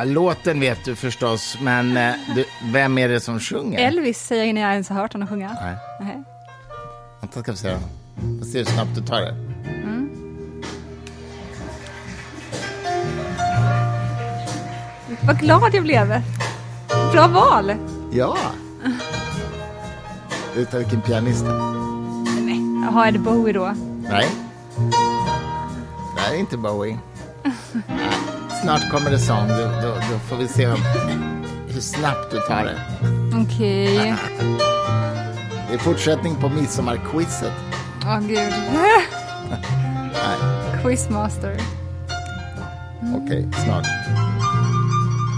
Ja, låten vet du förstås, men du, vem är det som sjunger? Elvis, säger jag innan jag ens har hört honom sjunga. Nej. Nej. Vänta, ska vi se. Vad ser du snabbt du tar det? Mm. Vad glad jag blev. Bra val. Ja. Utan vilken pianist. Nej, jaha, är det Bowie då? Nej. Nej, inte Bowie. Snart kommer det sång. Då får vi se hur snabbt du tar det. Okej. Okay. Det är fortsättning på midsommarquizet. Åh, gud. Quizmaster. Mm. Okej, okay, snart.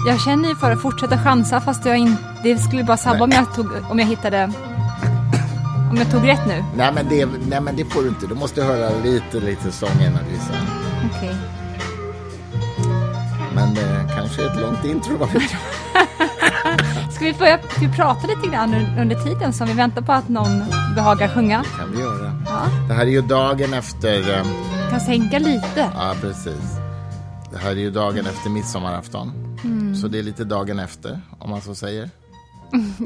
Jag känner ju för att fortsätta chansa, fast jag inte. Det skulle bara sabba om jag tog rätt nu. Nej men det får du inte. Du måste höra lite sång innan du sen. Okej. Okay. Men kanske ett långt intro, vad vet jag. Ska vi få prata lite grann under tiden som vi väntar på att någon behagar sjunga? Det kan vi göra. Ja. Det här är ju dagen efter... kan sänka lite. Ja, precis. Det här är ju dagen efter midsommarafton. Mm. Så det är lite dagen efter, om man så säger.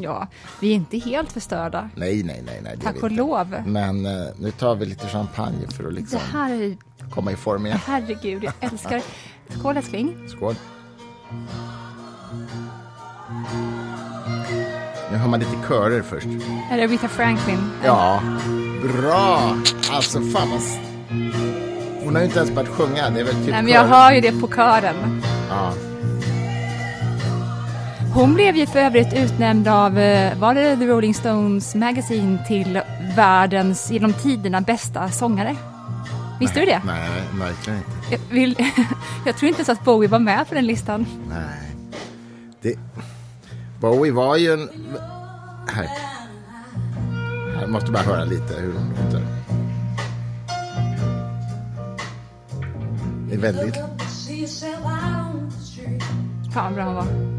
Ja, vi är inte helt förstörda. Nej. Tack och lov. Men nu tar vi lite champagne för att liksom det här är... komma i form igen. Herregud, jag älskar... Skål, älskling. Skål. Nu har man lite körer först. Är det Aretha Franklin? Ja, bra. Alltså, fan vad... Hon har ju inte ens börjat sjunga. Det är väl typ... Nej, men jag hör ju det på kören. Ja. Hon blev ju för övrigt utnämnd av, var det The Rolling Stones Magazine, till världens genom tiderna bästa sångare. Visste du det? Nej, verkligen inte. Jag tror inte så att Bowie var med på den listan. Nej. Bowie var ju en... Här måste bara höra lite hur hon låter. Det är väldigt... Fan bra hon var.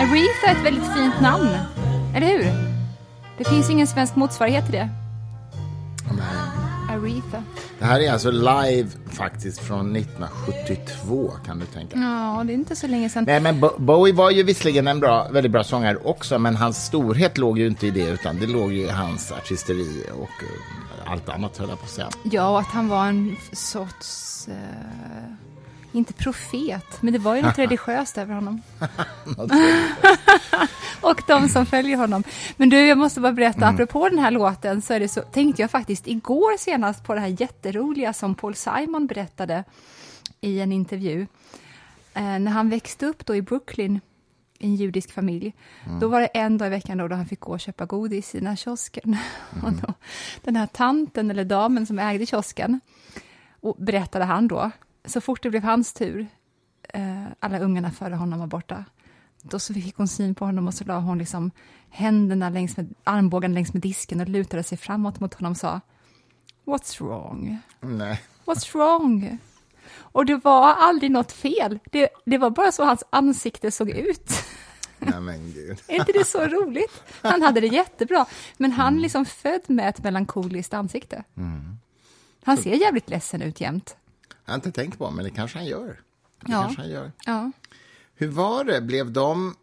Aretha är ett väldigt fint namn, eller hur? Det finns ingen svensk motsvarighet till det. Nej. Aretha. Det här är alltså live faktiskt från 1972, kan du tänka. Ja, det är inte så länge sedan. Nej, men Bowie var ju visserligen en väldigt bra sångare också, men hans storhet låg ju inte i det, utan det låg ju i hans artisteri och allt annat, höll jag på att säga. Ja, att han var en sorts... inte profet, men det var ju något religiöst över honom. Och de som följer honom. Men du, jag måste bara berätta, apropå den här låten, så är det så, tänkte jag faktiskt igår senast på det här jätteroliga som Paul Simon berättade i en intervju. När han växte upp då i Brooklyn, i en judisk familj, då var det en dag i veckan då han fick gå och köpa godis i den här kiosken. Och då, den här tanten eller damen som ägde kiosken, och berättade han då, så fort det blev hans tur, alla ungarna före honom var borta. Då så fick hon syn på honom och så la hon liksom händerna längs med armbågen längs med disken och lutade sig framåt mot honom och sa: "What's wrong?" Nej. "What's wrong?" Och det var aldrig något fel. Det var bara så hans ansikte såg ut. Nej, men gud. Är inte det så roligt? Han hade det jättebra, men han liksom född med ett melankoliskt ansikte. Mm. Han ser jävligt ledsen ut jämt. Jag har inte tänkt på, men det kanske han gör. Ja. Hur var det? Blev de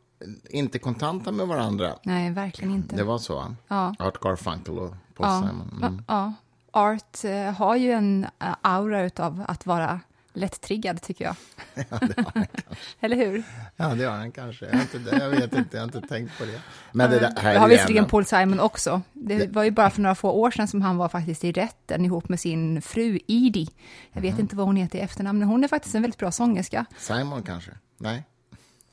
inte kontanta med varandra? Nej, verkligen inte. Det var så. Ja. Art Garfunkel och Paul Simon. Ja. Art har ju en aura utav att vara lättriggad, tycker jag. Ja, det har han kanske. Eller hur? Ja, det har han kanske. Jag vet inte, jag har inte tänkt på det. Men det här har visserligen Paul Simon också. Det var ju bara för några få år sedan som han var faktiskt i rätten ihop med sin fru Edie. Jag vet inte vad hon heter i efternamn, men hon är faktiskt en väldigt bra sångerska. Simon kanske? Nej.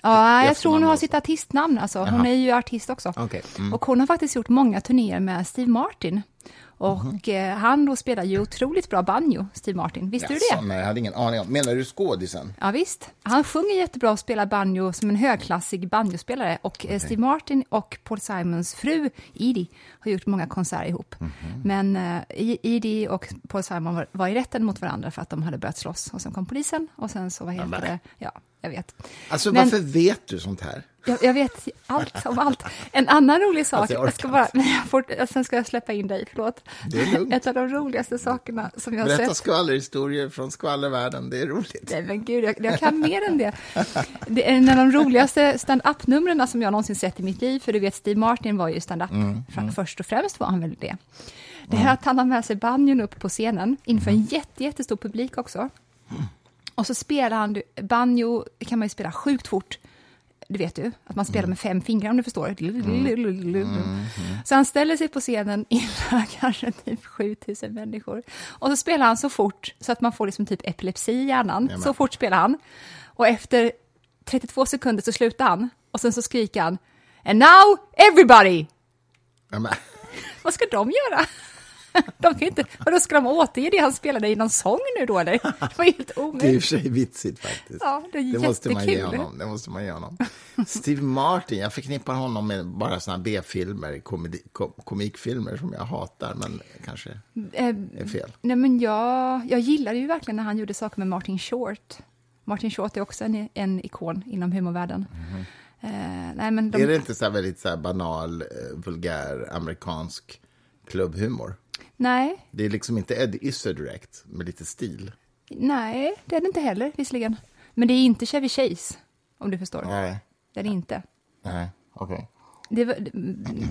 Ja, jag tror hon har sitt artistnamn. Alltså. Hon är ju artist också. Okay. Mm. Och hon har faktiskt gjort många turnéer med Steve Martin. Och han då spelar ju otroligt bra banjo, Steve Martin. Visste du det? Nej, jag hade ingen aning om. Menar du skådisen? Ja, visst. Han sjunger jättebra och spelar banjo som en högklassig banjospelare. Och Steve Martin och Paul Simons fru, Edie, har gjort många konserter ihop. Men Edie och Paul Simon var i rätten mot varandra för att de hade börjat slåss. Och sen kom polisen och sen så, vad heter det? Ja, jag vet. Alltså, varför vet du sånt här? Jag vet allt om allt. En annan rolig sak. Alltså, sen ska jag släppa in dig, förlåt. Det är lugnt. Ett av de roligaste sakerna som jag har sett. Berätta skvallerhistorier från skvallervärlden, det är roligt. Nej, men gud, jag kan mer än det. Det är en av de roligaste stand-up-numren som jag någonsin sett i mitt liv. För du vet, Steve Martin var ju stand-up. Först och främst var han väl det. Det här att han har med sig banjon upp på scenen inför en jättestor publik också. Och så spelar han banjo, kan man ju spela sjukt fort. Det vet du, att man spelar med 5 fingrar om du förstår. Så han ställer sig på scenen inför kanske typ 7000 människor. Och så spelar han så fort så att man får liksom typ epilepsi i hjärnan. Jamen. Så fort spelar han. Och efter 32 sekunder så slutar han. Och sen så skriker han: "And now everybody!" Jamen. Vad ska de göra? De kan inte, vadå ska de återge det han spelade i någon sång nu då, eller? Det var helt omöjligt. Det är i och för sig vitsigt faktiskt. Ja, det måste man ge honom. Steve Martin, jag förknippar honom med bara såna B-filmer, komikfilmer som jag hatar, men kanske är fel. Nej, men jag gillade ju verkligen när han gjorde saker med Martin Short. Martin Short är också en ikon inom humorvärlden. Nej, men är det inte så här väldigt så här banal, vulgär, amerikansk klubbhumor? Nej. Det är liksom inte Eddie Izzard direkt med lite stil. Nej, det är det inte heller, visserligen. Men det är inte Chevy Chase, om du förstår. Nej. Det är det inte. Nej, okej. Okay. Det var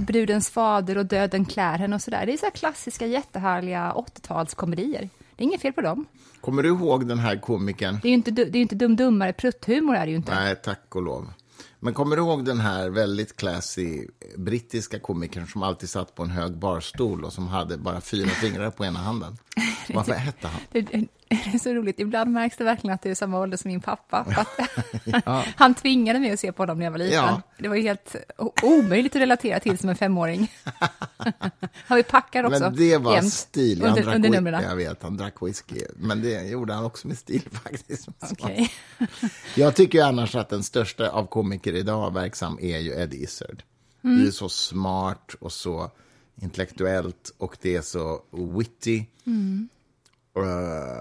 Brudens fader och Döden klär henne och sådär. Det är så här klassiska, jättehärliga 80-talskomedier. Det är inget fel på dem. Kommer du ihåg den här komikern? Det är ju inte dumdummare, prutthumor är det ju inte. Nej, tack och lov. Men kommer du ihåg den här väldigt classy brittiska komikern som alltid satt på en hög barstol och som hade bara 4 fingrar på ena handen? Varför hette han? Det är så roligt. Ibland märks det verkligen att du är samma ålder som min pappa. Ja. Han tvingade mig att se på honom när jag var liten. Ja. Det var ju helt omöjligt att relatera till som en 5-åring. Han packar också. Men det var stil. Jag vet, han drack whisky. Men det gjorde han också med stil faktiskt. Okay. Jag tycker annars att den största av komiker idag verksam är ju Eddie Izzard. Mm. Det är så smart och så intellektuellt och det är så witty. Mm.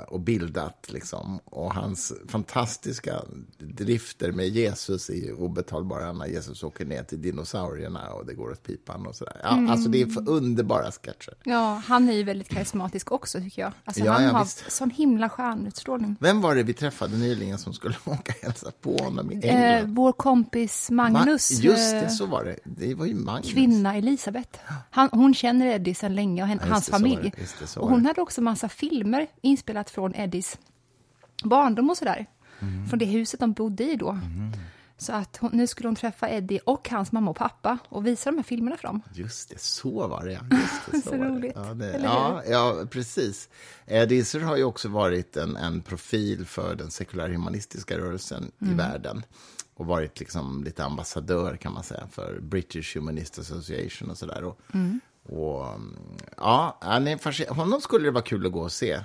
Och bildat liksom. Och hans fantastiska drifter med Jesus är ju obetalbara när Jesus åker ner till dinosaurierna och det går åt pipan och sådär. Ja, alltså det är för underbara sketcher. Ja, han är ju väldigt karismatisk också tycker jag. Alltså ja, han har sån himla stjärnutstrålning. Vem var det vi träffade nyligen som skulle åka hälsa på honom i England? Vår kompis Magnus. Just det, så var det. Det var ju Magnus. Kvinna Elisabeth. Hon känner Eddie sedan länge och hans familj. Och hon hade också massa filmer inspelat från Eddies barndom och sådär. Från det huset de bodde i då. Så att nu skulle hon träffa Eddie och hans mamma och pappa och visa de här filmerna för dem. Just det, så var det. Just det, så så roligt. Ja, precis. Eddie Izzard har ju också varit en profil för den sekulära humanistiska rörelsen i världen. Och varit liksom lite ambassadör kan man säga för British Humanist Association och sådär. Och ja, honom skulle det vara kul att gå och se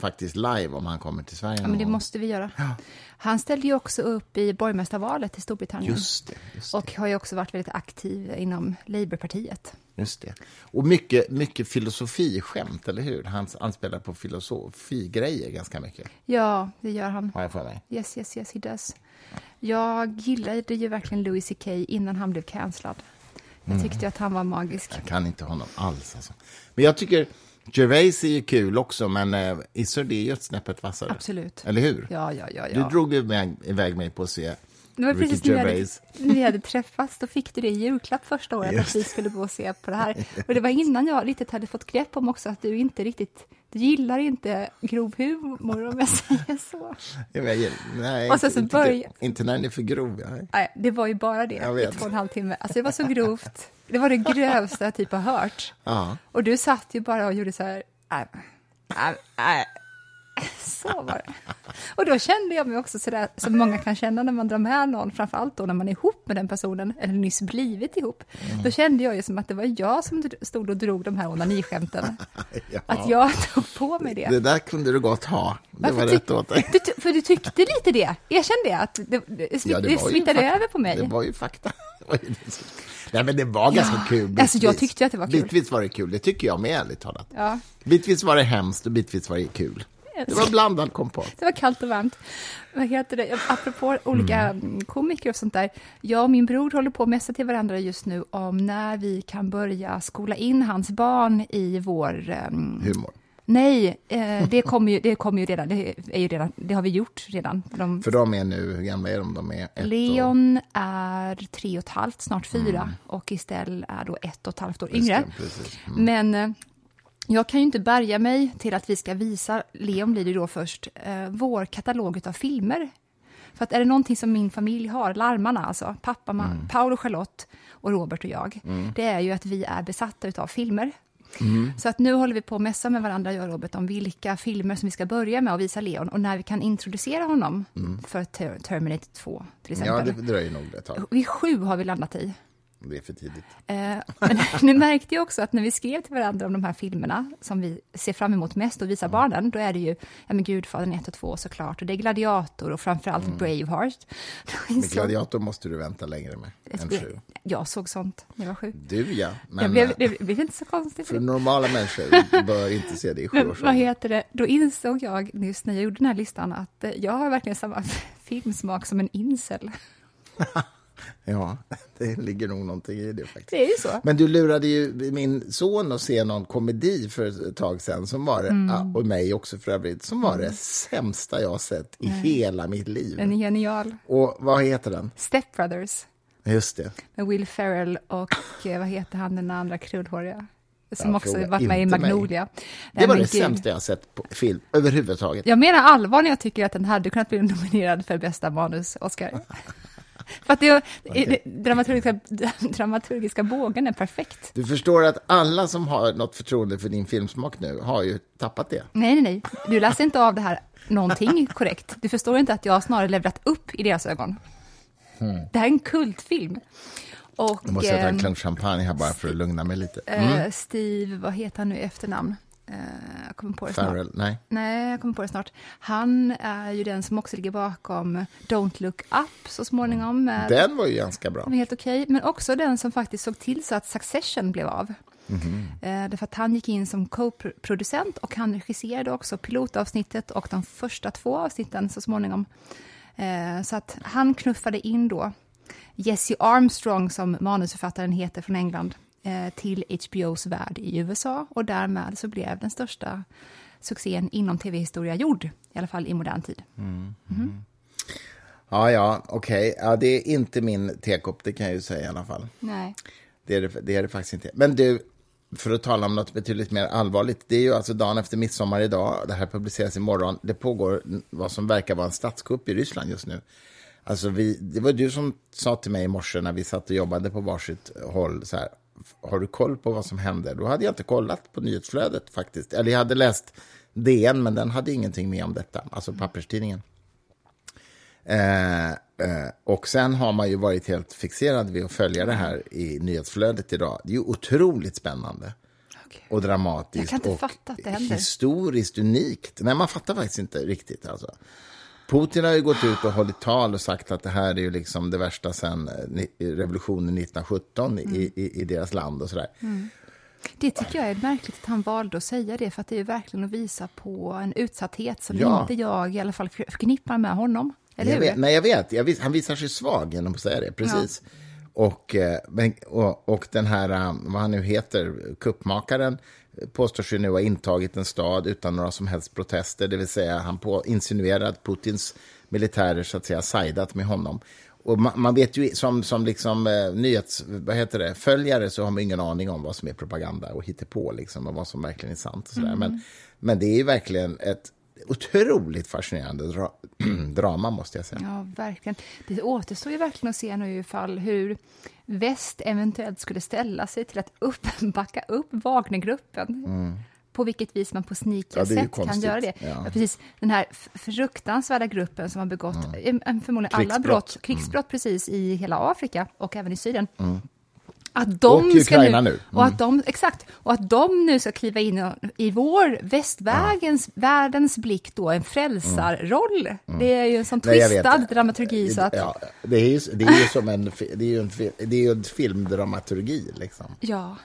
faktiskt live om han kommer till Sverige. Ja, men det måste vi göra. Ja. Han ställde ju också upp i borgmästarvalet i Storbritannien. Just det. Och har ju också varit väldigt aktiv inom Labour-partiet. Just det. Och mycket filosofiskämt, eller hur? Han anspelar på filosofigrejer ganska mycket. Ja, det gör han. Har jag för mig? Yes, he does. Jag gillade ju verkligen Louis C.K. innan han blev cancellad. Jag tyckte att han var magisk. Jag kan inte honom alls. Alltså. Men jag tycker Gervais är ju kul också, men Izzard är ju ett snäppet vassare. Absolut. Eller hur? Ja. Du drog ju iväg mig på att se Ricky Gervais. När vi hade träffats, då fick du det i julklapp första året att vi skulle gå och se på det här. Och det var innan jag riktigt hade fått grepp om också att du inte riktigt... Du gillar inte grov humor om jag säger så. Nej, och så inte när ni är för grov. Nej, det var ju bara det i 2,5 timmar. Alltså det var så grovt. Det var det grövsta jag typ har hört. Ja. Och du satt ju bara och gjorde så här... Nej. Så var det. Och då kände jag mig också sådär som många kan känna när man drar med någon, framförallt då när man är ihop med den personen eller nyss blivit ihop. Då kände jag ju som att det var jag som stod och drog de här onaniskämten. Ja. Att jag tog på mig det. Det där kunde du gott ha. Det var rätt åt dig. För du tyckte lite det. Jag kände att det smittade över på mig. Det var ju fakta. Nej, men det var ganska kul. Bitvis. Alltså jag tyckte att det var kul. Bitvis var det kul. Det tycker jag med, ärligt talat. Ja. Bitvis var det hemskt och bitvis var det kul. Det var blandad kompott. Det var kallt och varmt. Vad heter det? Apropå olika komiker och sånt där. Jag och min bror håller på att mässa till varandra just nu om när vi kan börja skola in hans barn i vår... humor. Nej, det kommer ju redan. Det har vi gjort redan. För de är nu, hur gamla är de? De är Leon är 3,5, snart 4. Och Estelle är då 1,5 år yngre. Precis. Men... jag kan ju inte bärga mig till att vi ska visa, Leon blir det då först, vår katalog av filmer. För att är det någonting som min familj har, larmarna alltså, pappa, Paul och Charlotte och Robert och jag, det är ju att vi är besatta av filmer. Mm. Så att nu håller vi på att mässa med varandra, jag och Robert, om vilka filmer som vi ska börja med och visa Leon. Och när vi kan introducera honom för Terminator 2 till exempel. Ja, det dröjer nog ett tag. Vid 7 har vi landat i. Det är för tidigt. Men nu märkte jag också att när vi skrev till varandra om de här filmerna som vi ser fram emot mest och visar barnen, då är det ju Gudfadern 1 och 2 såklart, och det är Gladiator och framförallt Braveheart. Men Gladiator måste du vänta längre med än 7. Jag såg sånt när jag var 7. Du ja. Men det blev inte så konstigt. För normala människor bör inte se det i 7 år. Vad heter det? Då insåg jag nyss när jag gjorde den här listan att jag har verkligen samma filmsmak som en incel. Ja, det ligger nog någonting i det faktiskt. Det är ju så. Men du lurade ju min son att se någon komedi för ett tag sedan som var, och mig också för övrigt, som var det sämsta jag sett i hela mitt liv. Den är genial. Och vad heter den? Stepbrothers. Just det. Med Will Ferrell och vad heter han, den andra krullhåriga? Som också varit med i Magnolia. Det var det sämsta jag sett på film överhuvudtaget. Jag menar allvar när jag tycker att den hade kunnat bli nominerad för bästa manus, Oscar. För att dramaturgiska bågen är perfekt. Du förstår att alla som har något förtroende för din filmsmak nu har ju tappat det. Nej. Du läser inte av det här någonting korrekt. Du förstår inte att jag snarare levrat upp i deras ögon. Det här är en kultfilm. Och jag måste ta en klunk champagne här bara för att lugna mig lite. Steve, vad heter han nu efternamn? Jag kommer på det Farrell, snart. Nej, jag kommer på det snart. Han är ju den som också ligger bakom Don't Look Up så småningom. Den var ju ganska bra. Den var helt okej. Men också den som faktiskt såg till så att Succession blev av. Därför att han gick in som co-producent och han regisserade också pilotavsnittet och de första 2 avsnitten så småningom. Så att han knuffade in då Jesse Armstrong, som manusförfattaren heter, från England, till HBOs värld i USA, och därmed så blev den största succén inom tv-historia gjord, i alla fall i modern tid. Ja, okej. Ja, det är inte min tekopp, det kan jag ju säga i alla fall. Nej. Det är det faktiskt inte. Men du, för att tala om något betydligt mer allvarligt, det är ju alltså dagen efter midsommar idag, det här publiceras imorgon, det pågår vad som verkar vara en statskupp i Ryssland just nu. Alltså det var du som sa till mig i morse när vi satt och jobbade på varsitt håll så här: har du koll på vad som händer? Då hade jag inte kollat på nyhetsflödet faktiskt. Eller jag hade läst DN, men den hade ingenting med om detta. Alltså papperstidningen. Och sen har man ju varit helt fixerad vid att följa det här i nyhetsflödet idag. Det är ju otroligt spännande. Okay. Och dramatiskt och historiskt unikt. Nej, man fattar faktiskt inte riktigt alltså. Putin har ju gått ut och hållit tal och sagt att det här är ju liksom det värsta sedan revolutionen 1917 i deras land och sådär. Det tycker jag är märkligt att han valde att säga det, för att det är ju verkligen att visa på en utsatthet som inte jag i alla fall förknippar med honom. Eller hur? Nej, jag vet. Han visar sig svag genom att säga det, precis. Ja. Och den här, vad han nu heter, kuppmakaren, påstår sig nu ha intagit en stad utan några som helst protester, det vill säga han insinuerar att Putins militärer så att säga sajdat med honom. Och man vet ju som liksom följare så har man ingen aning om vad som är propaganda och hittepå liksom, och vad som verkligen är sant och sådär. Men det är ju verkligen ett otroligt fascinerande drama måste jag säga. Ja, verkligen. Det återstår ju verkligen att se nu ifall hur väst eventuellt skulle ställa sig till att backa upp Wagnergruppen. På vilket vis man på sneakiga sätt kan göra det. Ja. Ja, precis. Den här fruktansvärda gruppen som har begått förmodligen alla brott, krigsbrott precis, i hela Afrika och även i Syrien. Att de och ska Ukraina nu. Och att de, exakt, och att de nu ska kliva in i vår världens blick då, en frälsarroll. Det är ju en sån twistad dramaturgi. Så att... ja, det är ju en filmdramaturgi liksom. Ja.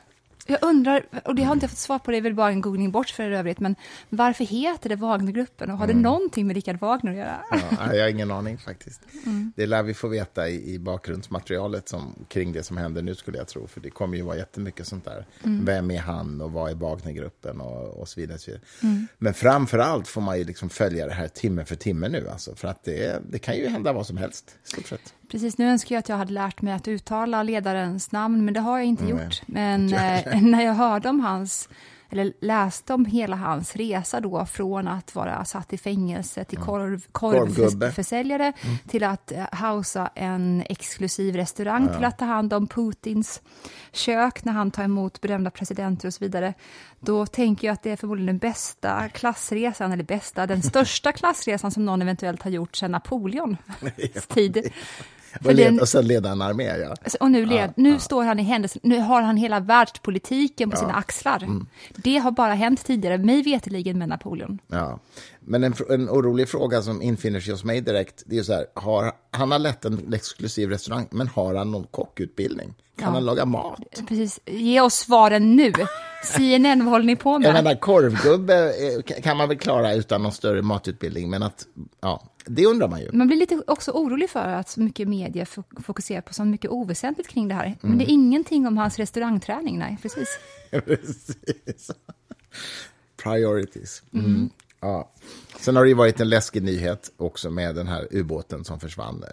Jag undrar, och det har inte fått svar på, det är väl bara en googling bort för det övrigt, men varför heter det Wagnergruppen och har det någonting med Richard Wagner att göra? Ja, jag har ingen aning faktiskt. Mm. Det lär vi få veta i bakgrundsmaterialet kring det som händer nu, skulle jag tro, för det kommer ju vara jättemycket sånt där. Mm. Vem är han och vad är Wagnergruppen och så vidare. Mm. Men framförallt får man ju liksom följa det här timme för timme nu, alltså, för att det kan ju hända vad som helst, stort sett. Precis, nu önskar jag att jag hade lärt mig att uttala ledarens namn, men det har jag inte gjort. Men när jag hörde om hans, eller läste om hela hans resa då, från att vara satt i fängelse till korvförsäljare till att hausa en exklusiv restaurang, till att ta hand om Putins kök när han tar emot berömda presidenter och så vidare. Då tänker jag att det är förmodligen den bästa klassresan, eller bästa, den största klassresan som någon eventuellt har gjort sedan Napoleons tid. Och sen leder han armé, ja. Och nu står han i händelsen. Nu har han hela världspolitiken på sina axlar. Mm. Det har bara hänt tidigare, mig veteligen, med Napoleon. Ja. Men en orolig fråga som infinner sig hos mig direkt, det är så här, han har lett en exklusiv restaurang, men har han någon kockutbildning? Kan han laga mat? Precis, ge oss svaren nu. CNN, vad håller ni på med? Jag menar, korvgubbe kan man väl klara utan någon större matutbildning, men att, ja, det undrar man ju. Man blir lite också orolig för att så mycket media fokuserar på så mycket oväsentligt kring det här. Men det är ingenting om hans restaurangträning, nej, precis. Precis. Priorities. Mm. Ja. Sen har det ju varit en läskig nyhet också med den här ubåten som försvann.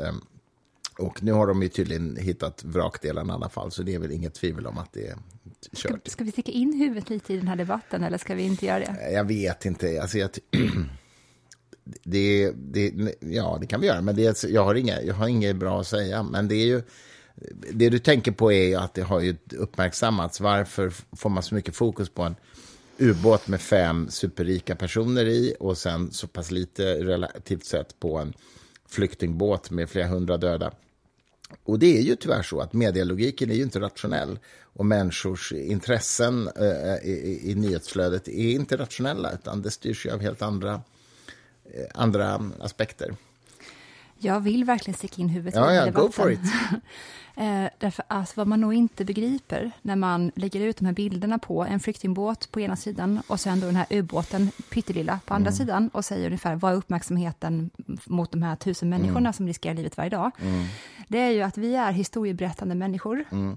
Och nu har de ju tydligen hittat vrakdelen i alla fall, så det är väl inget tvivel om att det är kört. Ska vi sticka in huvudet lite i den här debatten, eller ska vi inte göra det? Jag vet inte. Alltså, det kan vi göra, men jag har inget bra att säga. Men det är ju, det du tänker på är ju att det har ju uppmärksammats. Varför får man så mycket fokus på en ubåt med 5 superrika personer i, och sen så pass lite relativt sett på en flyktingbåt med flera hundra döda? Och det är ju tyvärr så att medialogiken är ju inte rationell, och människors intressen i nyhetsflödet är inte rationella, utan det styrs ju av helt andra aspekter. Jag vill verkligen sticka in huvudet i debatten. Go for it. Därför att vad man nog inte begriper när man lägger ut de här bilderna på en flyktingbåt på ena sidan och sen då den här ubåten pyttelilla på andra sidan, och säger ungefär, vad är uppmärksamheten mot de här 1000 människorna som riskerar livet varje dag? Mm. Det är ju att vi är historieberättande människor. Mm.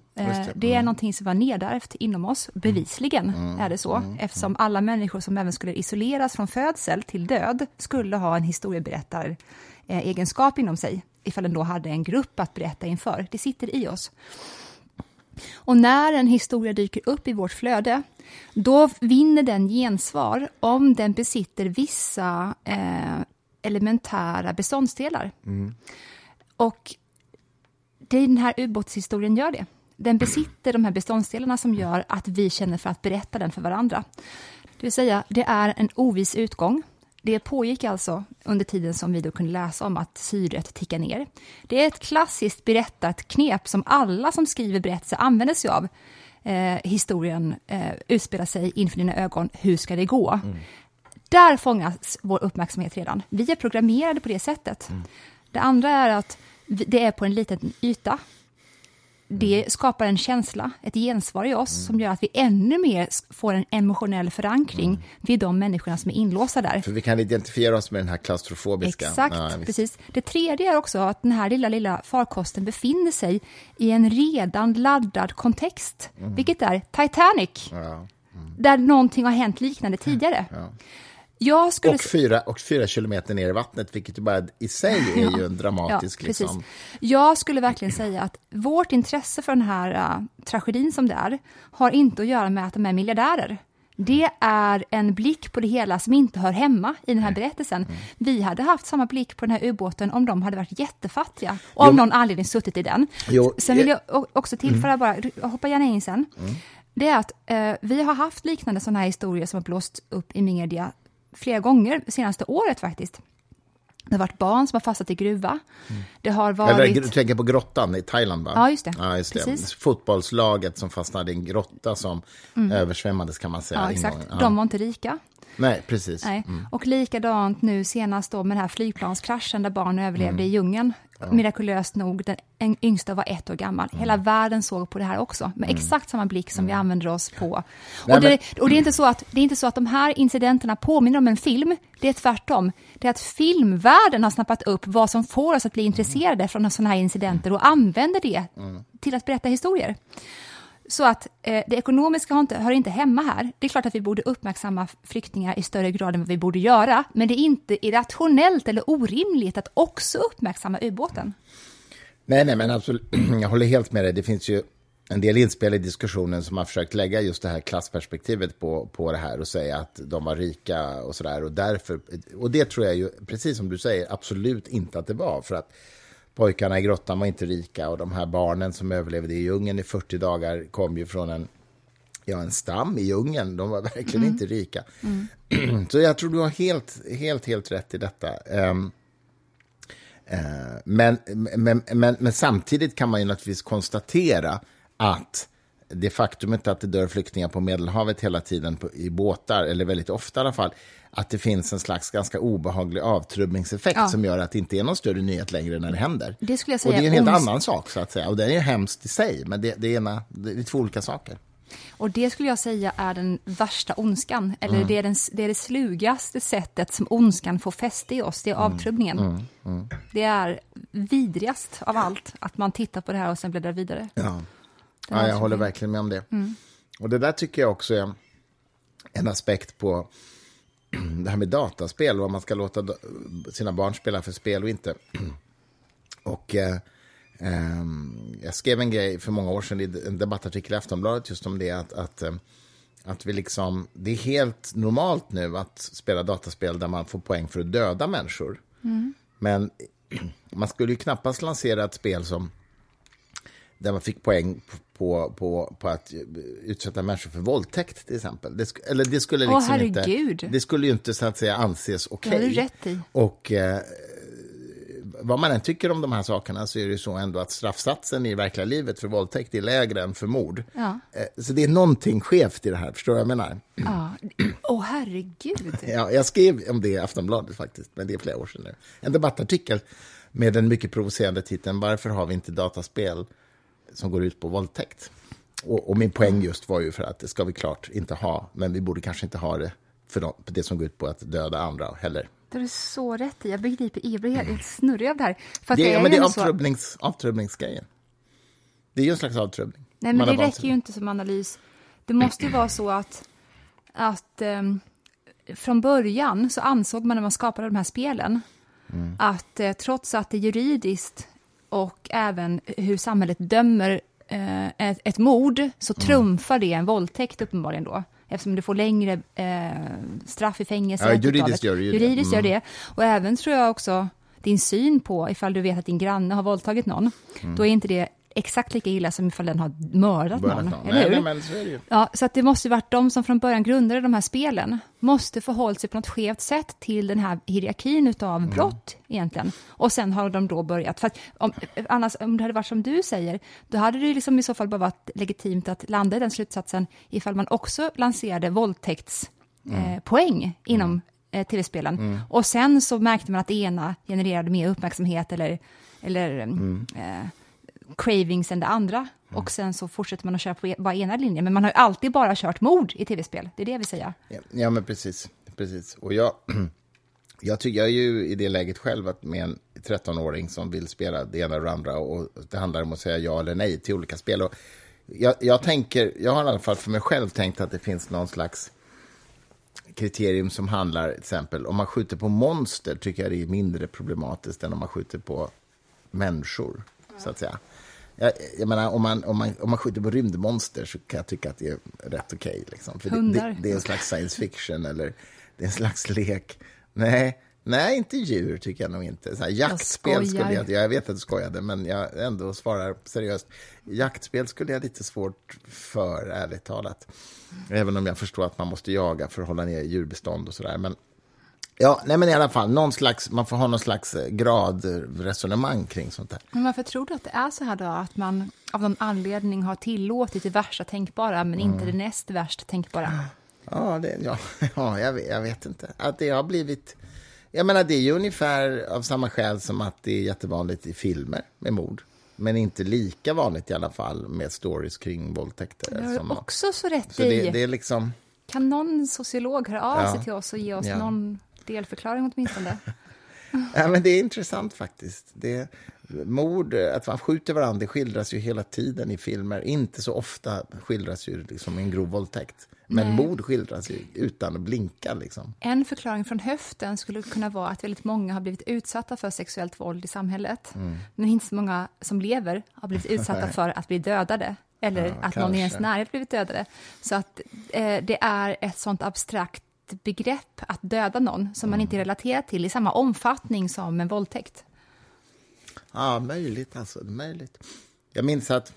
Det är någonting som var nedärvt inom oss, bevisligen är det så, eftersom alla människor som även skulle isoleras från födsel till död skulle ha en historieberättaregenskap inom sig, ifall den då hade en grupp att berätta inför. Det sitter i oss. Och när en historia dyker upp i vårt flöde, då vinner den gensvar om den besitter vissa elementära beståndsdelar. Mm. Och den här ubåtshistorien gör det. Den besitter de här beståndsdelarna som gör att vi känner för att berätta den för varandra. Det vill säga, det är en oviss utgång. Det pågick alltså under tiden som vi då kunde läsa om att syret tickar ner. Det är ett klassiskt berättat knep som alla som skriver berättelser använder sig av. Historien utspelar sig inför dina ögon. Hur ska det gå? Mm. Där fångas vår uppmärksamhet redan. Vi är programmerade på det sättet. Mm. Det andra är att det är på en liten yta. Det skapar en känsla, ett gensvar i oss som gör att vi ännu mer får en emotionell förankring vid de människorna som är inlåsta där. För vi kan identifiera oss med den här klaustrofobiska. Exakt, precis. Det tredje är också att den här lilla farkosten befinner sig i en redan laddad kontext, vilket är Titanic, där någonting har hänt liknande tidigare. Ja. Jag skulle... Och fyra kilometer ner i vattnet, vilket ju bara i sig är ju en dramatisk... Ja, liksom. Jag skulle verkligen säga att vårt intresse för den här tragedin som det är har inte att göra med att de är miljardärer. Det är en blick på det hela som inte hör hemma i den här berättelsen. Mm. Vi hade haft samma blick på den här ubåten om de hade varit jättefattiga. Och om någon anledning suttit i den. Sen vill jag också tillföra, bara hoppa gärna in sen. Mm. Det är att vi har haft liknande sådana här historier som har blåst upp i media flera gånger senaste året faktiskt. Det har varit barn som har fastnat i gruva. Mm. Det har varit... Du tänker på grottan i Thailand, va? Ja, just det. Ja, just det. Precis. Fotbollslaget som fastnade i en grotta som översvämmades, kan man säga. Ja, exakt. Ja. De var inte rika. Nej, precis. Nej. Mm. Och likadant nu senast då med den här flygplanskraschen där barn överlevde i djungeln. Ja. Mirakulöst nog, den yngsta var 1 år gammal. Hela världen såg på det här också. Med exakt samma blick som vi använder oss på. Nej, och det är inte så att, det är inte så att de här incidenterna påminner om en film. Det är tvärtom. Det är att filmvärlden har snappat upp vad som får oss att bli intresserade från sådana här incidenter och använder det till att berätta historier. Så att det ekonomiska hör inte hemma här. Det är klart att vi borde uppmärksamma flyktingar i större grad än vad vi borde göra. Men det är inte irrationellt eller orimligt att också uppmärksamma ubåten. Nej, men absolut. Jag håller helt med dig. Det finns ju en del inspel i diskussionen som har försökt lägga just det här klassperspektivet på det här och säga att de var rika och sådär. Och därför, och det tror jag ju, precis som du säger, absolut inte att det var. För att pojkarna i grottan var inte rika och de här barnen som överlevde i djungeln i 40 dagar kom ju från en stam i djungeln. De var verkligen inte rika. Mm. Så jag tror du har helt rätt i detta. Men samtidigt kan man ju naturligtvis konstatera att det faktumet att det dör flyktingar på Medelhavet hela tiden i båtar, eller väldigt ofta i alla fall, att det finns en slags ganska obehaglig avtrubbningseffekt som gör att det inte är någon större nyhet längre när det händer. Det skulle jag säga. Och det är en helt annan sak så att säga. Och det är ju hemskt i sig, men det är två olika saker. Och det skulle jag säga är den värsta ondskan. Eller det är det slugaste sättet som ondskan får fäste i oss. Det är avtrubbningen. Det är vidrigast av allt att man tittar på det här och sen bläddrar vidare. Ja. Ja, jag håller verkligen med om det. Och det där tycker jag också är en aspekt på det här med dataspel, vad man ska låta sina barn spela för spel och inte. Och jag skrev en grej för många år sedan i en debattartikel i Aftonbladet just om det, att vi liksom, det är helt normalt nu att spela dataspel där man får poäng för att döda människor. Men man skulle ju knappast lansera ett spel som där man fick poäng på att utsätta människor för våldtäkt till exempel. Det skulle liksom inte, det skulle ju inte så att säga anses okej. Och vad man än tycker om de här sakerna så är det ju så ändå att straffsatsen i verkliga livet för våldtäkt är lägre än för mord. Ja. Så det är någonting skevt i det här, förstår du vad jag menar? Ja, herregud. Ja, jag skrev om det i Aftonbladet faktiskt, men det är flera år sedan nu. En debattartikel med den mycket provocerande titeln "Varför har vi inte dataspel som går ut på våldtäkt?" Och min poäng just var ju för att det ska vi klart inte ha, men vi borde kanske inte ha det för det som går ut på att döda andra heller. Det är så rätt i. Jag begriper, jag blir helt snurrig av det här. För att det är avtrubbningsgrejen. Det är ju en slags avtrubbning. Nej, men det räcker ju inte som analys. Det måste ju vara så att från början så ansåg man när man skapade de här spelen att trots att det är juridiskt och även hur samhället dömer ett mord så trumfar det en våldtäkt uppenbarligen då. Eftersom du får längre straff i fängelse. Ja, juridiskt gör det. Och även tror jag också din syn på ifall du vet att din granne har våldtagit någon. Då är inte det exakt lika illa som ifall den har mördat någon. Eller hur? Nej, men så är det ju. Ja, så att det måste ju varit de som från början grundade de här spelen måste förhålla sig på något skevt sätt till den här hierarkin utav brott egentligen. Och sen har de då börjat. För att om det hade varit som du säger, då hade det liksom i så fall bara varit legitimt att landa i den slutsatsen ifall man också lanserade våldtäktspoäng inom tv-spelen. Och sen så märkte man att det ena genererade mer uppmärksamhet eller cravings än det andra. Och sen så fortsätter man att köra på bara ena linjen. Men man har ju alltid bara kört mord i tv-spel. Det är det vi säger. Ja, men precis. Och jag tycker jag är ju i det läget själv att med en 13-åring som vill spela det ena och det andra och det handlar om att säga ja eller nej till olika spel. Och jag har i alla fall för mig själv tänkt att det finns någon slags kriterium som handlar till exempel om man skjuter på monster tycker jag det är mindre problematiskt än om man skjuter på människor. Så att säga. Jag menar, om man skjuter på rymdmonster så kan jag tycka att det är rätt okej. Liksom. För det är en slags science fiction eller det är en slags lek. Nej, inte djur tycker jag nog inte. Så här, jaktspel skulle jag vet att du skojade, men jag ändå svarar seriöst. Jaktspel skulle jag lite svårt för, ärligt talat. Även om jag förstår att man måste jaga för att hålla ner djurbestånd och sådär, men ja, nej men i alla fall, man får ha någon slags gradresonemang kring sånt där. Men varför tror du att det är så här då? Att man av någon anledning har tillåtit det värsta tänkbara men inte det näst värsta tänkbara? Ja, det, ja jag vet inte. Att det har blivit... Jag menar, det är ju ungefär av samma skäl som att det är jättevanligt i filmer med mord. Men inte lika vanligt i alla fall med stories kring våldtäkter. Jag har också så rätt så i. Det är liksom... Kan någon sociolog höra av sig till oss och ge oss någon delförklaring åtminstone? Ja, men det är intressant faktiskt. Det, mord, att man skjuter varandra, det skildras ju hela tiden i filmer. Inte så ofta skildras ju liksom en grov våldtäkt. Men mord skildras ju utan att blinka liksom. En förklaring från höften skulle kunna vara att väldigt många har blivit utsatta för sexuellt våld i samhället. Mm. Men inte så många som lever har blivit utsatta för att bli dödade. Eller att kanske. Någon i ens närhet blivit dödade. Så att det är ett sånt abstrakt begrepp att döda någon som man inte relaterar till i samma omfattning som en våldtäkt. Ja, möjligt alltså. Möjligt. Jag minns att,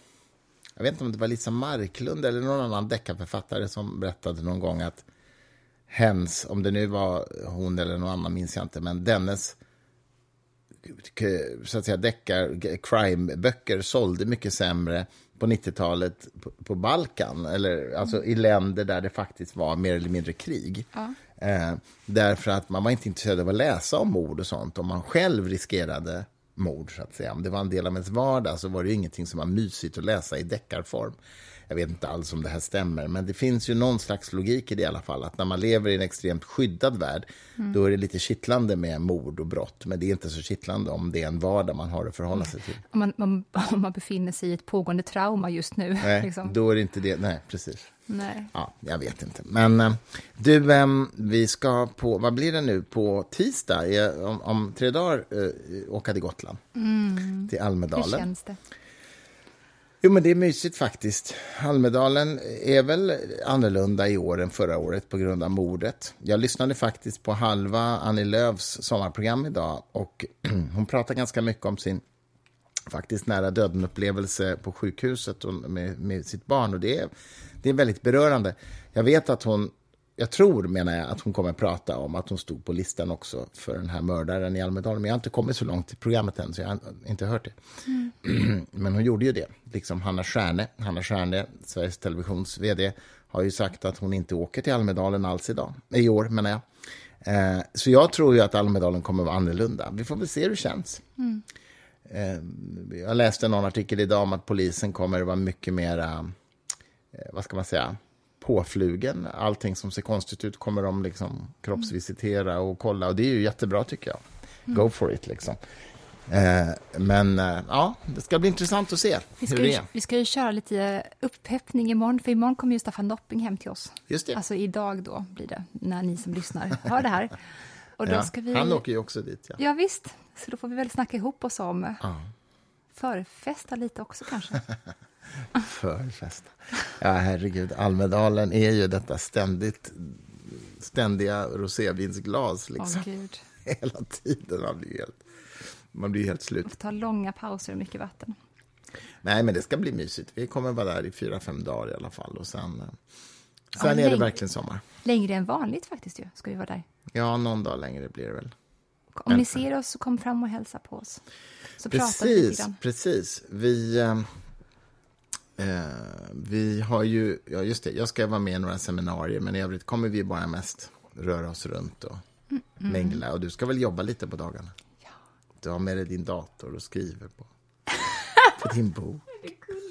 jag vet inte om det var Lisa Marklund eller någon annan deckarförfattare som berättade någon gång att hens, om det nu var hon eller någon annan minns jag inte, men dennes så att säga deckar, crime-böcker sålde mycket sämre på 90-talet på Balkan eller alltså i länder där det faktiskt var mer eller mindre krig. Ja. Därför att man var inte intresserad av att läsa om mord och sånt om man själv riskerade mord så att säga. Om det var en del av ens vardag så var det ju ingenting som var mysigt att läsa i deckarform. Jag vet inte alls om det här stämmer, men det finns ju någon slags logik i det i alla fall, att när man lever i en extremt skyddad värld, då är det lite kittlande med mord och brott, men det är inte så kittlande om det är en vardag man har att förhålla sig till. Om man befinner sig i ett pågående trauma just nu. Nej, liksom. Då är det inte det. Nej, precis. Nej. Ja, jag vet inte. Men du, vi ska på, vad blir det nu, på tisdag, om 3 dagar, åka till Gotland, till Almedalen. Hur känns det? Jo, men det är mysigt faktiskt. Almedalen är väl annorlunda i år än förra året på grund av mordet. Jag lyssnade faktiskt på halva Annie Lööfs sommarprogram idag och hon pratar ganska mycket om sin faktiskt nära döden-upplevelse på sjukhuset med sitt barn och det är väldigt berörande. Jag vet att hon, jag tror menar jag att hon kommer prata om att hon stod på listan också för den här mördaren i Almedalen, men jag har inte kommit så långt i programmet än så jag har inte hört det. Men hon gjorde ju det, liksom Hanna Stjärne, Sveriges Televisions vd, har ju sagt att hon inte åker till Almedalen alls idag, i år menar jag. Så jag tror ju att Almedalen kommer vara annorlunda. Vi får väl se hur det känns. Jag läste någon artikel idag om att polisen kommer att vara mycket mer, vad ska man säga, påflugen. Allting som ser konstigt ut kommer de liksom kroppsvisitera och kolla. Och det är ju jättebra tycker jag. Go for it liksom. Men ja, det ska bli intressant att se hur det är. Vi ska ju köra lite uppheppning imorgon, för imorgon kommer ju Staffan Dopping hem till oss. Just det. Alltså idag då blir det, när ni som lyssnar hör det här. Och då ska vi... Han åker ju också dit. Ja visst, så då får vi väl snacka ihop oss om förfesta lite också kanske. Förfesta. Ja herregud, Almedalen är ju detta ständiga rosévinsglas liksom. Gud. Hela tiden man blir helt slut. Man får ta långa pauser och mycket vatten. Nej men det ska bli mysigt. Vi kommer vara där i 4-5 dagar i alla fall och sen är det verkligen sommar. Längre än vanligt faktiskt ju, ska vi vara där. Ja, någon dag längre blir det väl. Om ni ser oss så kom fram och hälsa på oss. Så pratar vi lite grann. Precis. Vi har ju, ja just det, jag ska vara med i några seminarier, men i övrigt kommer vi bara mest röra oss runt och mängla. Och du ska väl jobba lite på dagarna? Ja. Du har med dig din dator och skriver på din bok.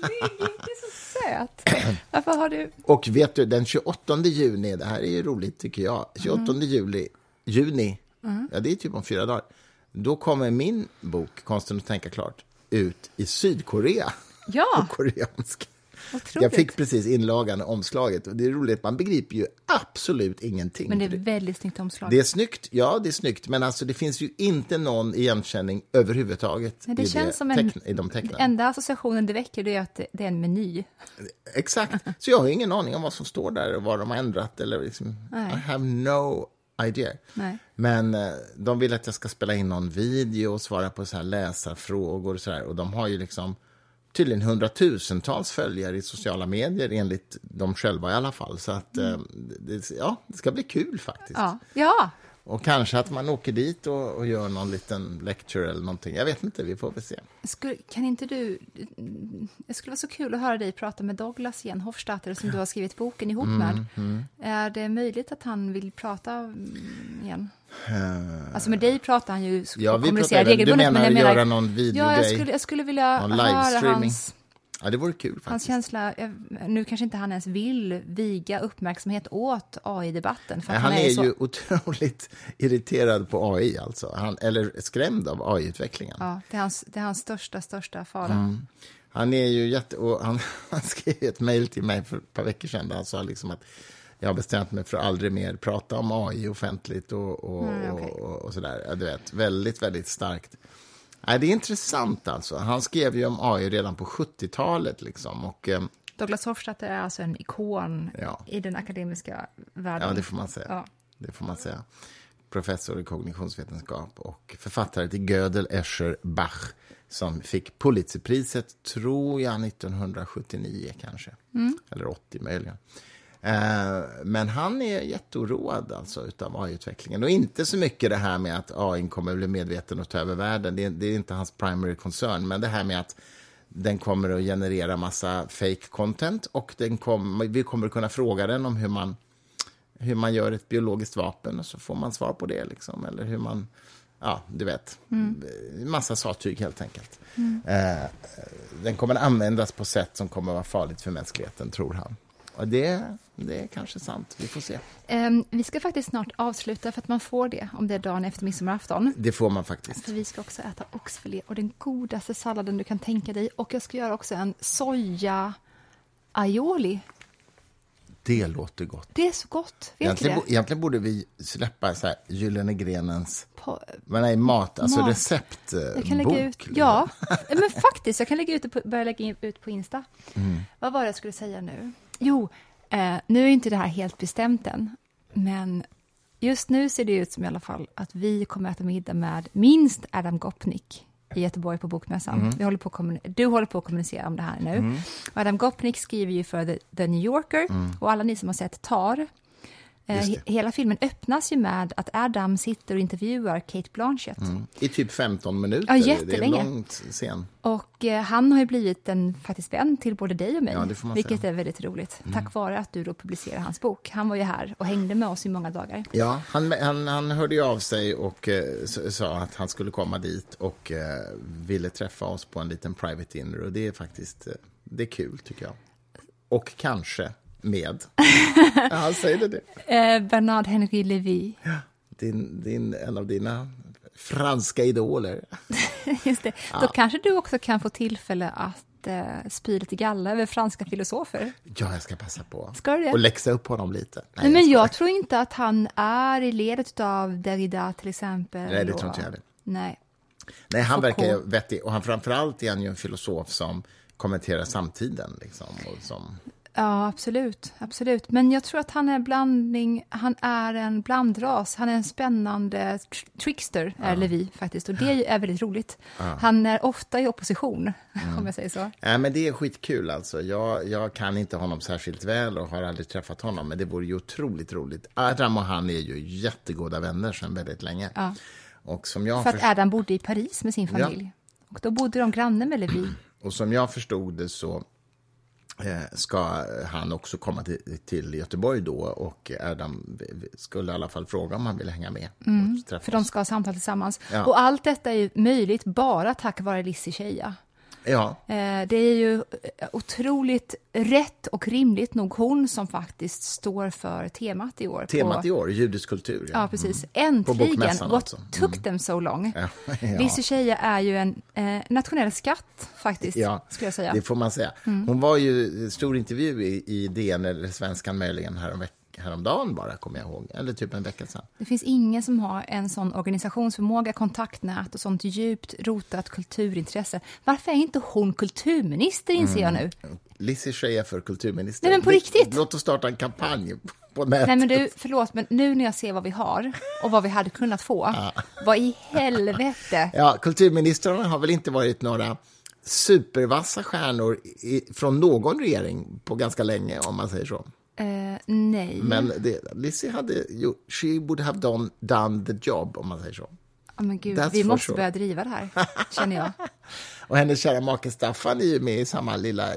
Det är så söt. Varför har du... Och vet du, den 28 juni, det här är ju roligt tycker jag, 28 juni, ja det är typ om 4 dagar, då kommer min bok, Konsten att tänka klart, ut i Sydkorea. Ja. På koreanska. Jag fick precis inlagan och omslaget och det är roligt, man begriper ju absolut ingenting. Men det är väldigt snyggt omslag. Det är snyggt, ja det är snyggt, men alltså det finns ju inte någon igenkänning överhuvudtaget. Nej, det känns som den enda associationen det väcker, det är att det är en meny. Exakt, så jag har ingen aning om vad som står där och vad de har ändrat eller liksom, I have no idea. Nej. Men de vill att jag ska spela in någon video och svara på så här läsarfrågor och sådär, och de har ju liksom tydligen 100 000-tals följare i sociala medier enligt de själva i alla fall. Så att det ska bli kul faktiskt. Ja. Och kanske att man åker dit och gör någon liten lecture eller någonting. Jag vet inte, vi får väl se. Kan inte du... Det skulle vara så kul att höra dig prata med Douglas igen, Hofstadter, som du har skrivit boken ihop med. Mm. Är det möjligt att han vill prata igen? Alltså med dig pratar han ju... Ja, vi pratar regelbundet. Du menar att göra någon videogrej? Ja, jag skulle vilja höra hans... Ja, det vore kul faktiskt. Hans känsla, nu kanske inte han ens vill viga uppmärksamhet åt AI-debatten. För han är så... ju otroligt irriterad på AI alltså. Eller skrämd av AI-utvecklingen. Ja, det är hans största fara. Mm. Han är ju han skrev ett mejl till mig för ett par veckor sedan där han sa liksom att jag har bestämt mig för att aldrig mer prata om AI offentligt och sådär. Ja, du vet, väldigt, väldigt starkt. Nej, det är intressant alltså. Han skrev ju om AI redan på 70-talet liksom. Och, Douglas Hofstadter är alltså en ikon i den akademiska världen. Ja, det får man säga. Ja. Det får man säga. Professor i kognitionsvetenskap och författare till Gödel, Escher, Bach som fick Pulitzerpriset, tror jag, 1979 kanske. Mm. Eller 80 möjligen. Men han är jätteoroad alltså utav AI-utvecklingen och inte så mycket det här med att AI kommer bli medveten och ta över världen, det är inte hans primary concern, men det här med att den kommer att generera massa fake content och vi kommer kunna fråga den om hur man gör ett biologiskt vapen och så får man svar på det liksom, eller hur man, ja du vet, massa sattyg helt enkelt. Den kommer att användas på sätt som kommer att vara farligt för mänskligheten, tror han. Och det är kanske sant. Vi får se. Vi ska faktiskt snart avsluta för att man får det om det är dagen efter midsommarafton. Det får man faktiskt. För vi ska också äta oxfilé och den godaste salladen du kan tänka dig. Och jag ska göra också en soja aioli. Det låter gott. Det är så gott. Egentligen borde vi släppa så här Gyllene Grenens mat, alltså receptbok. Jag kan lägga ut, ja, men faktiskt. Jag kan lägga ut det börja lägga ut på Insta. Mm. Vad var det jag skulle säga nu? Jo, nu är inte det här helt bestämt än, men just nu ser det ut som i alla fall att vi kommer att äta middag med minst Adam Gopnik i Göteborg på Bokmässan. Mm. Du håller på att kommunicera om det här nu. Mm. Och Adam Gopnik skriver ju för The New Yorker, och alla ni som har sett Tar. Hela filmen öppnas ju med att Adam sitter och intervjuar Cate Blanchett. Mm. I typ 15 minuter. Ja, jättelänge. Det är långt sen. Och han har ju blivit en faktiskt vän till både dig och mig. Ja, det får man vilket säga. Är väldigt roligt. Tack vare att du då publicerar hans bok. Han var ju här och hängde med oss i många dagar. Ja, han hörde ju av sig och sa att han skulle komma dit och ville träffa oss på en liten private dinner. Och det är faktiskt det är kul tycker jag. Och kanske... med. Ja, säger det. Bernard-Henri Lévy. Ja, en av dina franska idoler. Just det. Ja. Då kanske du också kan få tillfälle att spy lite galla över franska filosofer. Ja, jag ska passa på. Ska du det? Och läxa upp honom lite. Nej, men jag tror inte att han är i ledet av Derrida till exempel. Nej, det tror inte jag det. Nej, han verkar ju vettig. Och han framförallt är han ju en filosof som kommenterar samtiden liksom, och som... Ja, absolut. Men jag tror att han är en blandras. Han är en spännande trickster, är Levi faktiskt. Och det är väldigt roligt. Han är ofta i opposition, om jag säger så. Ja, men det är skitkul alltså. Jag kan inte honom särskilt väl och har aldrig träffat honom. Men det vore ju otroligt roligt. Adam och han är ju jättegoda vänner sedan väldigt länge. Ja. Och som jag för att Adam bodde i Paris med sin familj. Ja. Och då bodde de granne med Levi. Och som jag förstod det så... ska han också komma till Göteborg då, och Adam skulle i alla fall fråga om han vill hänga med. Och för de ska ha samtal tillsammans. Ja. Och allt detta är ju möjligt bara tack vare Lissi Tjeja. Ja. Det är ju otroligt rätt och rimligt nog hon som faktiskt står för temat i år. Judisk kultur. Ja, precis. Äntligen, what took them so long. Ja. Lissi Tjeja är ju en nationell skatt faktiskt, skulle jag säga. Det får man säga. Hon var ju stor intervju i DN eller Svenskan möjligen häromdagen bara, kommer jag ihåg. Eller typ en vecka sedan. Det finns ingen som har en sån organisationsförmåga, kontaktnät och sånt djupt rotat kulturintresse. Varför är inte hon kulturminister, inser jag nu? Lissi Tjeja för kulturminister. Nej, men på riktigt. Låt oss starta en kampanj på nätet. Nej, men du, förlåt, men nu när jag ser vad vi har och vad vi hade kunnat få, vad i helvete? Ja, kulturministrarna har väl inte varit några supervassa stjärnor från någon regering på ganska länge, om man säger så. Nej. Men Lissi hade, she would have done the job, om man säger så. Oh, men gud, vi måste börja driva det här, känner jag. Och hennes kära make Staffan är ju med i samma lilla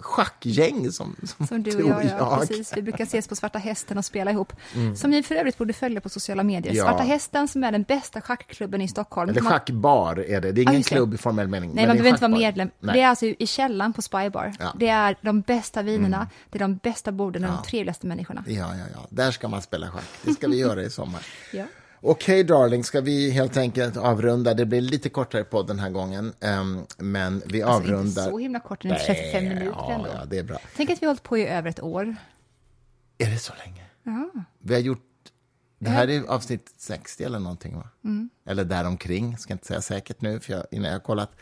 schackgäng som du och jag. Precis. Vi brukar ses på Svarta hästen och spela ihop. Mm. Som ni för övrigt borde följa på sociala medier. Ja. Svarta hästen, som är den bästa schackklubben i Stockholm. Eller schackbar är det. Det är ingen klubb i formell mening. Nej, men man behöver inte vara medlem. Nej. Det är alltså i källaren på Spybar. Ja. Det är de bästa vinerna, det är de bästa borden och de trevligaste människorna. Ja. Där ska man spela schack. Det ska vi göra i sommar. Ja. Okej, darling, ska vi helt enkelt avrunda? Det blir lite kortare podd den här gången, men vi avrundar. Inte så himla kort, nu 35 minuter ändå. Ja, det är bra. Tänk att vi har hållit på i över ett år. Är det så länge? Ja. Vi har gjort, det här är avsnitt 60 eller någonting, va? Mm. Eller däromkring, ska inte säga säkert nu för innan jag har kollat.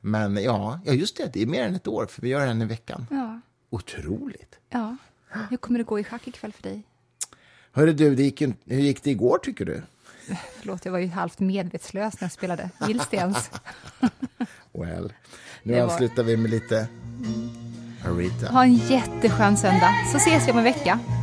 Men ja, just det, det är mer än ett år för vi gör den i veckan. Ja. Otroligt. Ja, hur kommer det gå i schack ikväll för dig? Hörru du, hur gick det igår tycker du? Förlåt, jag var ju halvt medvetslös när jag spelade Gillstens. Well, nu avslutar vi med lite Aretha. Ha en jätteskön söndag. Så ses vi om en vecka.